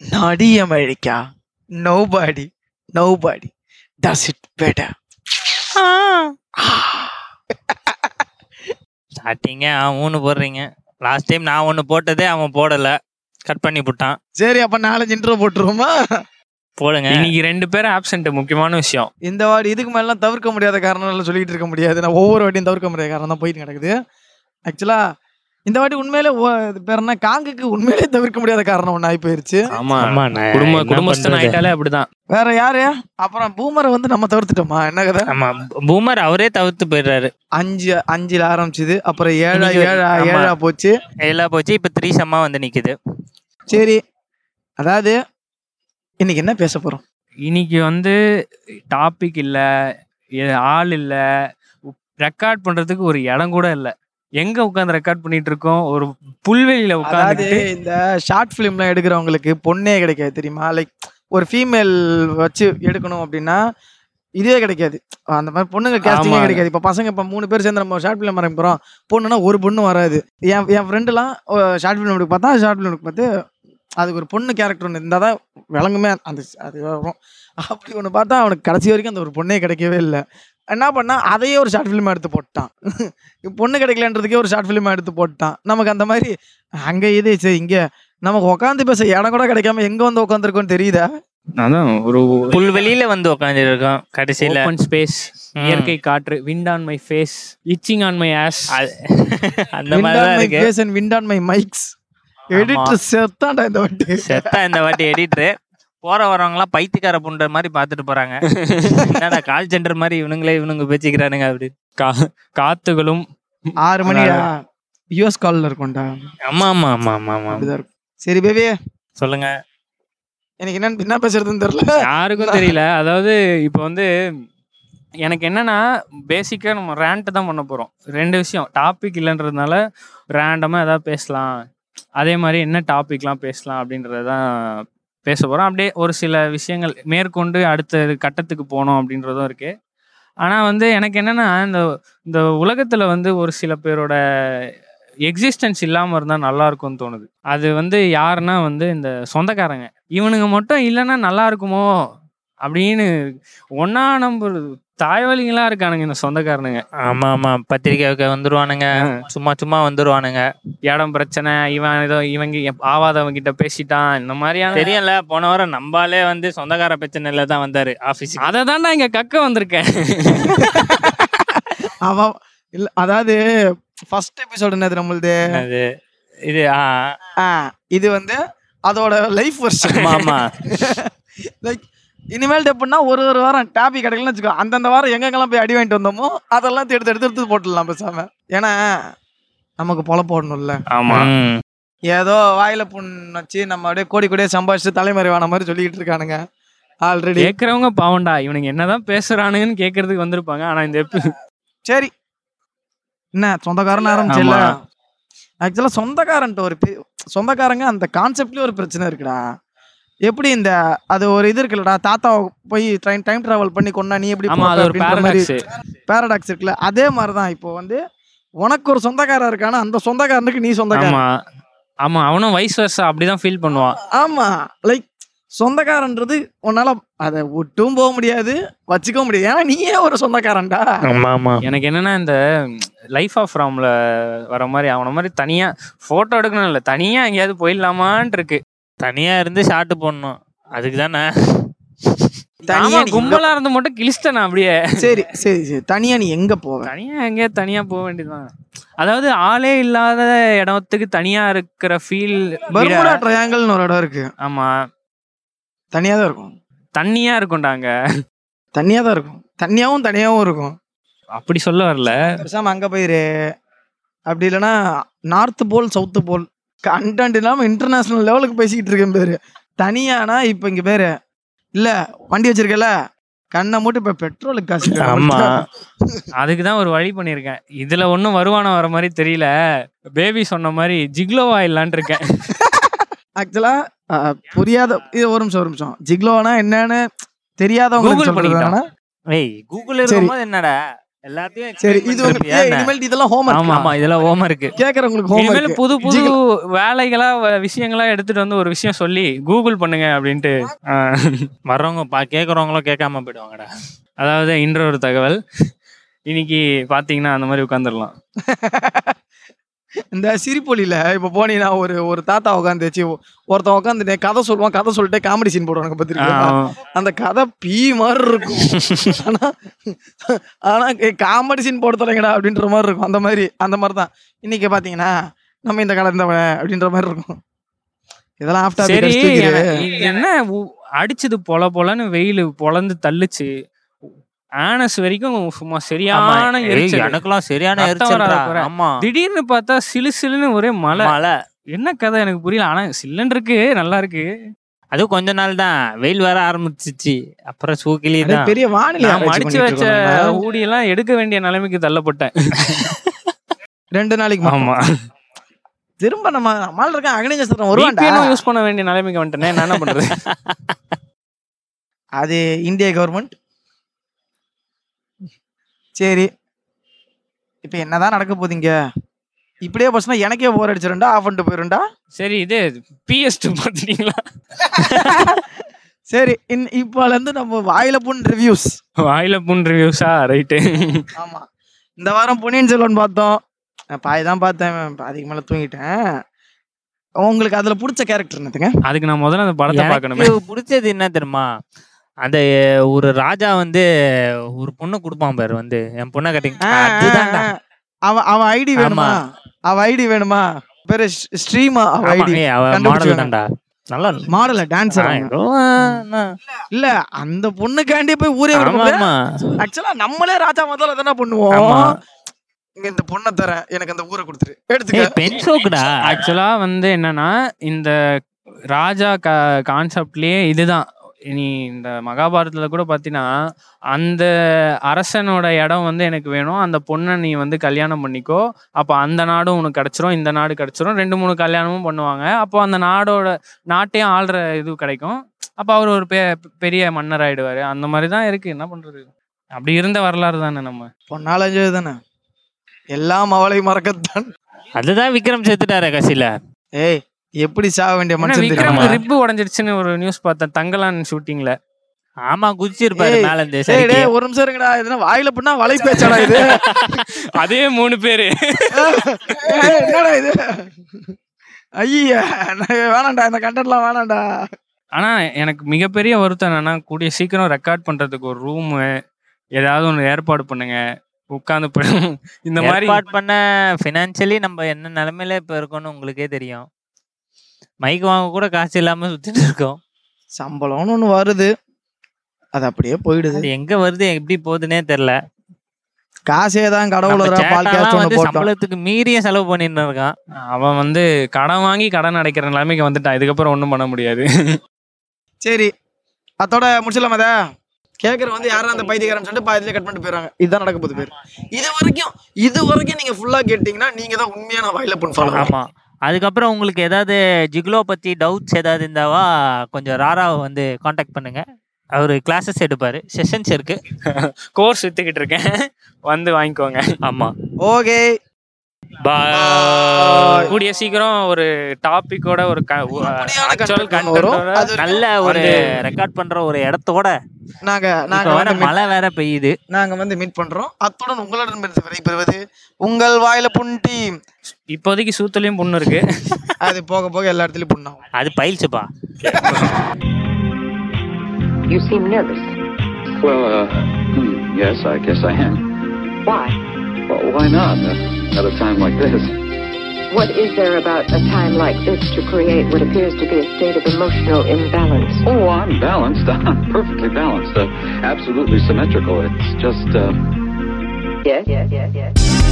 Naughty America. Nobody does it better. ஸ்டார்டிங்கே அவன் ஒன்று போடுறீங்க. லாஸ்ட் டைம் நான் ஒன்று போட்டதே அவன் போடலை, கட் பண்ணி போட்டான். சரி, அப்போ 4-5 இன்ட்ரோ போட்டுருவோமா? போடுங்க. இன்னைக்கு 2 பேரும் ஆப்சென்ட், முக்கியமான விஷயம். இந்த வாடி இதுக்கு மேலாம் தவிர்க்க முடியாத காரணம்லாம் சொல்லிட்டு இருக்க முடியாது. நான் ஒவ்வொரு வாட்டியும் தவிர்க்க முடியாத காரணம் தான் போயிட்டு நடக்குது. ஆக்சுவலாக இந்த வாட்டி உண்மையிலே பேருனா காங்குக்கு உண்மையிலே தவிர்க்க முடியாத காரணம் ஒன்று ஆகி போயிருச்சு. குடும்பஸ்தன் ஆயிட்டாலே அப்படிதான். வேற யாரு? அப்புறம் பூமரை வந்து நம்ம தவிர்த்துட்டோமா? என்ன கதை? பூமர் அவரே தவிர்த்து போயிடுறாரு. 5-5 ஆரம்பிச்சுது, அப்புறம் 7-7 போச்சு. 7 போச்சு, இப்ப 3-7 வந்து நிக்குது. சரி, அதாவது இன்னைக்கு என்ன பேச போறோம்? இன்னைக்கு வந்து டாபிக் இல்ல, ஆள் இல்ல, ரெக்கார்ட் பண்றதுக்கு ஒரு இடம் கூட இல்ல. எங்க உட்காந்து ரெக்கார்ட் பண்ணிட்டு இருக்கோம்? ஒரு புல்வெளியில உட்காந்து. இந்த ஷார்ட் ஃபிலிம்லாம் எடுக்கிறவங்களுக்கு பொண்ணே கிடைக்காது தெரியுமா? லைக் ஒரு ஃபீமேல் வச்சு எடுக்கணும் அப்படின்னா இதே கிடைக்காது. அந்த மாதிரி பொண்ணுங்க கேஸ்டிங்கே கிடைக்காது. இப்போ பசங்க, இப்போ 3 பேர் சேர்ந்து நம்ம ஷார்ட் ஃபிலிம் ஆரம்பிக்கிறோம். பொண்ணுன்னா ஒரு பொண்ணு வராது. என் ஃப்ரெண்டுலாம் ஷார்ட் ஃபிலிம் எடுக்க பார்த்தா, ஷார்ட் ஃபிலிம் எடுக்க பார்த்து அதுக்கு ஒரு பொண்ணு கேரக்டர் ஒன்று இருந்தால் தான் விளங்குமே அந்த அது வரும். அப்படி ஒன்று பார்த்தா அவனுக்கு கடைசி வரைக்கும் அந்த ஒரு பொண்ணே கிடைக்கவே இல்லை. என்ன பண்ணால் அதையே ஒரு ஷார்ட் ஃபிலிமாக எடுத்து போட்டான். பொண்ணு கிடைக்கலன்றதுக்கே ஒரு ஷார்ட் ஃபிலிமாக எடுத்து போட்டான். நமக்கு அந்த மாதிரி அங்கே இது சரி, இங்கே நமக்கு உட்காந்து பேச இடம் கூட கிடைக்காம எங்கே வந்து உட்காந்துருக்கோன்னு தெரியுதா? அதான் ஒரு புல்வெளியில வந்து உட்காந்துருக்கோம். கடைசியில் ஓபன் ஸ்பேஸ், இயற்கை காற்று, wind on my face, itching on my ass, அந்த மாதிரி தான் இருக்கு. Face and wind on my mics. Editor செத்தான்டா இந்த வாட்டி. எடிட்டரு போற வரவங்கலாம் பைத்தியக்கார புண்ட மாதிரி பாத்துட்டு போறாங்க. என்னடா கால் சென்டர் மாதிரி இவனுங்க பேசிக்கிறானுங்க அப்படின்னு. காத்துகளும் 6 மணி யூஎஸ் கால்ல இருக்கும்டா. ஆமா சரி பேபி, சொல்லுங்க. எனக்கு என்ன பேசுறதுன்னு தெரியல, யாருக்கும் தெரியல. அதாவது இப்போ வந்து எனக்கு என்னன்னா, பேசிக்கா நம்ம ரேண்ட் தான் பண்ண போறோம். 2 விஷயம், டாபிக் இல்லைன்றதுனால ரேண்டமா ஏதாவது பேசலாம், அதே மாதிரி என்ன டாபிக்லாம் பேசலாம் அப்படின்றதான் பேச போகிறோம். அப்படியே ஒரு சில விஷயங்கள் மேற்கொண்டு அடுத்த கட்டத்துக்கு போனோம் அப்படின்றதும் இருக்குது. ஆனால் வந்து எனக்கு என்னென்னா, இந்த உலகத்தில் வந்து ஒரு சில பேரோட எக்ஸிஸ்டன்ஸ் இல்லாமல் இருந்தால் நல்லாயிருக்கும்னு தோணுது. அது வந்து யாருன்னா வந்து இந்த சொந்தக்காரங்க. இவனுங்க மட்டும் இல்லைன்னா நல்லா இருக்குமோ அப்படின்னு ஒன்றா நம்ப தாய்வழிங்களா இருக்கானுங்க இந்த சொந்தக்காரனுங்க. ஆமா பத்திரிக்கைக்கு வந்துருவானுங்க, சும்மா வந்துருவானுங்க. இடம் பிரச்சனை, இவன் ஏதோ இவங்க ஆவாதவங்க கிட்ட பேசிட்டான், இந்த மாதிரியான தெரியல. போன வாரம் நம்பாலே வந்து சொந்தக்கார பிரச்சனையில தான் வந்தாரு ஆபீஸ். அதை தான் நான் இங்க கக்க வந்திருக்கேன். அவன் இல்ல, அதாவது ஃபர்ஸ்ட் எபிசோடு என்னது நம்மளுது? இது இது வந்து அதோட லைஃப் வெர்ஷன். ஆமா, லைக் இனிமேல் எப்படின்னா ஒரு வாரம் டாபிக் கிடைக்கலன்னு வச்சுக்கோ, அந்தந்த வாரம் எங்கெங்கெல்லாம் போய் அடி வாங்கிட்டு வந்தோமோ அதெல்லாம் எடுத்து போட்டுடலாம் பேசாமல். ஏன்னா நமக்கு பொழப்போடணும்ல. ஆமாம், ஏதோ வாயில புண்ணு வச்சு நம்ம அப்படியே கோடியே சம்பாதிச்சு தலைமறைவான மாதிரி சொல்லிக்கிட்டு இருக்கானுங்க. ஆல்ரெடி கேட்குறவங்க பாவண்டா, இவனுக்கு என்னதான் பேசுறானுங்கன்னு கேட்கறதுக்கு வந்திருப்பாங்க. ஆனால் இந்த சரி என்ன சொந்தக்காரன் ஆரம்பிச்சில்ல. ஆக்சுவலாக சொந்தக்காரன்ட்டு ஒரு சொந்தக்காரங்க அந்த கான்செப்ட்லேயே ஒரு பிரச்சனை இருக்குடா. எப்படி இந்த அது ஒரு இது இருக்குல்லடா, தாத்தாவை போய் டைம் டிராவல் பண்ணி கொண்டா நீ எப்படி பேரடாக்ஸ் இருக்குல்ல, அதே மாதிரிதான் இப்போ வந்து உனக்கு ஒரு சொந்தக்காரன் இருக்கானா, அந்த சொந்தக்காரனுக்கு நீ சொந்தக்காரன். ஆமா, அவனும் வைஸ் வர்சா அப்படிதான் ஃபீல் பண்ணுவான். ஆமா, லைக் சொந்தக்காரன்றது உன்னால அதை விட்டும் போக முடியாது, வச்சுக்க முடியாது. ஏன்னா நீயே ஒரு சொந்தக்காரன்டா. எனக்கு என்னன்னா, இந்த லைஃப் ஆஃப் ராம்ல வர மாதிரி அவன மாதிரி தனியா போட்டோ எடுக்கணும், இல்லை தனியா எங்கேயாவது போயிடலாமான் இருக்கு. தனியா இருந்து ஷார்ட் போடணும், அதுக்கு தானே. தனியா கும்பலா இருந்து மட்டும் கிழிச்சிட்டேன் அப்படியே. சரி சரி சரி, தனியா நீ எங்க போவ? தனியா போக வேண்டியதுதான். அதாவது ஆளே இல்லாத இடத்துக்கு தனியா இருக்கிற ஃபீல். பெர்முடா ட்ரையாங்கிள்னு ஒரு இடம் இருக்கு. ஆமா, தனியா தான் இருக்கும். தண்ணியா இருக்கும்டாங்க. தனியா தான் இருக்கும், தனியாவும் இருக்கும். அப்படி சொல்ல வரல, பேசாம அங்க போயிரு. அப்படி இல்லைன்னா north pole south pole content இல்லாம இன்டர்நேஷனல் லெவலுக்கு பேசிக்கிட்டு இருக்கேன் பேரு. தனியானா இப்ப இங்க பேரு இல்ல, வண்டி வச்சிருக்கல, கண்ணை மூட்டு இப்ப பெட்ரோலுக்கு காசு. ஆமா, அதுக்குதான் ஒரு வழி பண்ணிருக்கேன். இதுல ஒன்னும் வருமானம் வர மாதிரி தெரியல. பேபி சொன்ன மாதிரி ஜிக்லோவா இல்லான்னு இருக்கேன். ஆக்சுவலா புரியாத இது ஒரு நிமிஷம் ஜிக்லோனா என்னன்னு தெரியாதவங்க கூகுள் பண்ணிட்டாங்க. ஏய் கூகுள் இருக்கும்போது என்னடா புது புது வேலைகளா விஷயங்களா எடுத்துட்டு வந்து ஒரு விஷயம் சொல்லி கூகுள் பண்ணுங்க அப்படின்ட்டு வர்றவங்க கேக்குறவங்களோ கேட்காம போயிடுவாங்கடா. அதாவது இன்னொரு தகவல், இன்னைக்கு பாத்தீங்கன்னா அந்த மாதிரி உட்காந்துடலாம். இந்த சிரிப்பொலியில இப்ப போனீங்கன்னா ஒரு தாத்தா உட்காந்துச்சு, ஒருத்தன் உட்காந்து கதை சொல்லுவான், கதை சொல்லிட்டு காமெடி சீன் போடுவாங்க பாத்தீங்கன்னா. அந்த கதை பீ மாதிரி இருக்கும், ஆனா காமெடி சீன் போட தொடங்கடா அப்படின்ற மாதிரி இருக்கும். அந்த மாதிரி தான் இன்னைக்கு பாத்தீங்கன்னா நம்ம இந்த கலந்தவன் அப்படின்ற மாதிரி இருக்கும். இதெல்லாம் என்ன அடிச்சது பொல பொலன்னு வெயில் பொலந்து தள்ளுச்சு. ஆனஸ் வரைக்கும் சும்மா சரியான எனக்குலாம் சரியான திடீர்னு பார்த்தா சிலு சிலுன்னு ஒரே மழை. என்ன கதை எனக்கு புரியல. ஆனா சில்லன்ருக்கு நல்லா இருக்கு. அது கொஞ்ச நாள் தான் வெயில் வர ஆரம்பிச்சிச்சு, அப்புறம் சூக்கிலி தான் பெரிய வானிலை அடிச்சு வச்ச ஊடியெல்லாம் எடுக்க வேண்டிய நிலைமைக்கு தள்ளப்பட்டேன் 2 நாளைக்கு. ஆமா, திரும்ப நம்ம மழை இருக்கா அக்னி நட்சத்திரம் ஒரு யூஸ் பண்ண வேண்டிய நிலைமைக்கு வந்துட்டேன். நான் என்ன பண்றது? அது இந்திய கவர்மெண்ட். சரி, இப்போ என்னதான் நடக்க போகுதுங்க? இப்படியே போச்சுன்னா எனக்கே போர் அடிச்சிருண்டா, ஆஃப் பண்ணிட்டு போயிருண்டா. சரி, இது PS2 பார்த்தீங்களா? சரி, இப்போலேருந்து நம்ம வாயில புண் ரிவ்யூஸா ரைட்டு. ஆமாம், இந்த வாரம் பொன்னியின் செல்வன் பார்த்தோம். பாதி தான் பார்த்தேன், பாதிக்கு மேலே தூங்கிட்டேன். உங்களுக்கு அதில் பிடிச்ச கேரக்டர் என்னதுங்க? அதுக்கு நான் முதல்ல அந்த படத்தை பார்க்கணும். பிடிச்சது என்ன தெரியுமா? அந்த ஒரு ராஜா வந்து ஒரு பொண்ணு கொடுப்பான் பாரு, வந்து என் பொண்ணை கட்டிங்க. அவன் ஐடி வேணுமா? ஸ்ட்ரீமா மாடல் தான்டா, நல்லா மாடல டான்ஸர் இல்ல. அந்த பொண்ணுக்காண்டி போய் ஊரே வருமா? ஆக்சுவலா நம்மளே ராஜா முதல்ல தானே பண்ணுவோம். இந்த பொண்ணை தரேன், எனக்கு அந்த ஊரை கொடுத்துரு, எடுத்துக்க பென்சோக்குடா. ஆக்சுவலா வந்து என்னன்னா, இந்த ராஜா கான்செப்ட்லயே இதுதான். இனி இந்த மகாபாரதத்துல கூட பாத்தீங்கன்னா, அந்த அரசனோட இடம் வந்து எனக்கு வேணும், அந்த பொண்ணை நீ வந்து கல்யாணம் பண்ணிக்கோ, அப்ப அந்த நாடும் உனக்கு கிடைச்சிரும், இந்த நாடு கிடைச்சிரும், 2-3 கல்யாணமும் பண்ணுவாங்க, அப்போ அந்த நாட்டையும் ஆள்ற இது கிடைக்கும், அப்ப அவர் ஒரு பெரிய மன்னர் ஆயிடுவாரு. அந்த மாதிரிதான் இருக்கு, என்ன பண்றது? அப்படி இருந்த வரலாறு தானே நம்ம பொண்ணாலஞ்சு தானே, எல்லாம் அவளை மறக்கத்தான். அதுதான் விக்ரம் செத்துட்டாரு கசில. ஏய், எப்படி சாக வேண்டிய மனுஷன்? ரிப்பு உடைஞ்சிருச்சுன்னு ஒரு நியூஸ் பார்த்தேன் தங்கலான் ஷூட்டிங்ல. ஆமா, குதிச்சிருப்பாரு மேல இருந்து. சரி, ஒரு நிமிஷம் இருக்குடா, இதுனா வாயில பண்ணா வலை பேச்சாடா இது? அதே 3 பேரு. என்னடா இது? ஐயா, வேணாண்டா இந்த கண்டென்ட்லாம் வேணாண்டா. ஆனா எனக்கு மிகப்பெரிய வருத்தம் என்னன்னா, கூடிய சீக்கிரம் ரெக்கார்ட் பண்றதுக்கு ஒரு ரூமு ஏதாவது ஒன்று ஏற்பாடு பண்ணுங்க. உட்காந்து இந்த மாதிரி ஏற்பாடு பண்ண ஃபினான்ஷியலி நம்ம என்ன நிலைமையில இப்ப இருக்கோம்னு உங்களுக்கே தெரியும். மைக் வாங்க கூட காசு இல்லாம சுத்திட்டு இருக்கோம். சம்பளம்னு ஒண்ணு வருது, அது அப்படியே போயிடுது. எங்க வருது, எப்படி போகுதுன்னே தெரியல. காசேதான் கடவுள். சம்பளத்துக்கு மீறிய செலவு பண்ணிட்டு இருக்கான். அவன் வந்து கடன் வாங்கி கடன் அடைக்கிற நிலைமைக்கு வந்துட்டான். இதுக்கப்புறம் ஒண்ணும் பண்ண முடியாது. சரி, அதோட முடிச்சலாம. அத கேக்குற வந்து யாரும் அந்த பைத்தியக்காரன் சொல்லிட்டு பாதியில கட் பண்ணிட்டு போயிடுறாங்க. இதுதான் நடக்க போகுது பேர். இது வரைக்கும் நீங்க ஃபுல்லா கேட்டீங்கன்னா நீங்க தான் உண்மையான வாயில பண்ணுவாங்க. ஆமா, அதுக்கப்புறம் உங்களுக்கு ஏதாவது ஜிக்லோ பற்றி டவுட்ஸ் ஏதாவது இருந்தாவா கொஞ்சம் ராராவை வந்து காண்டாக்ட் பண்ணுங்கள். அவர் கிளாஸஸ் எடுப்பார், செஷன்ஸ் இருக்குது, கோர்ஸ் விற்றுக்கிட்டு இருக்கேன், வந்து வாங்கிக்கோங்க. ஆமாம், ஓகே பாய். கூடிய சீக்கிரம் ஒரு டாப்பிக்கோட ஒரு நல்ல ஒரு ரெக்கார்ட் பண்ற ஒரு இடத்தோட நாங்க மழை வேற பெய்யுது. நாங்க வந்து மீட் பண்றோம். அத்துடன் உங்களுடன் விடைபெறுவது உங்கள் வாயில புண் டீம். இப்போதைக்கு சூத்துலயும் புண்ணு இருக்கு, அது போக போக எல்லா இடத்துலயும் புண்ணாகும். அது பயில்ச்சுப்பா. You seem nervous. Well, yes, I guess I am. Why? Well, why not? At a time like this. What is there about a time like this to create what appears to be a state of emotional imbalance? Oh, I'm balanced. I'm perfectly balanced. Absolutely symmetrical. It's just... Yes, yes, yes, yes.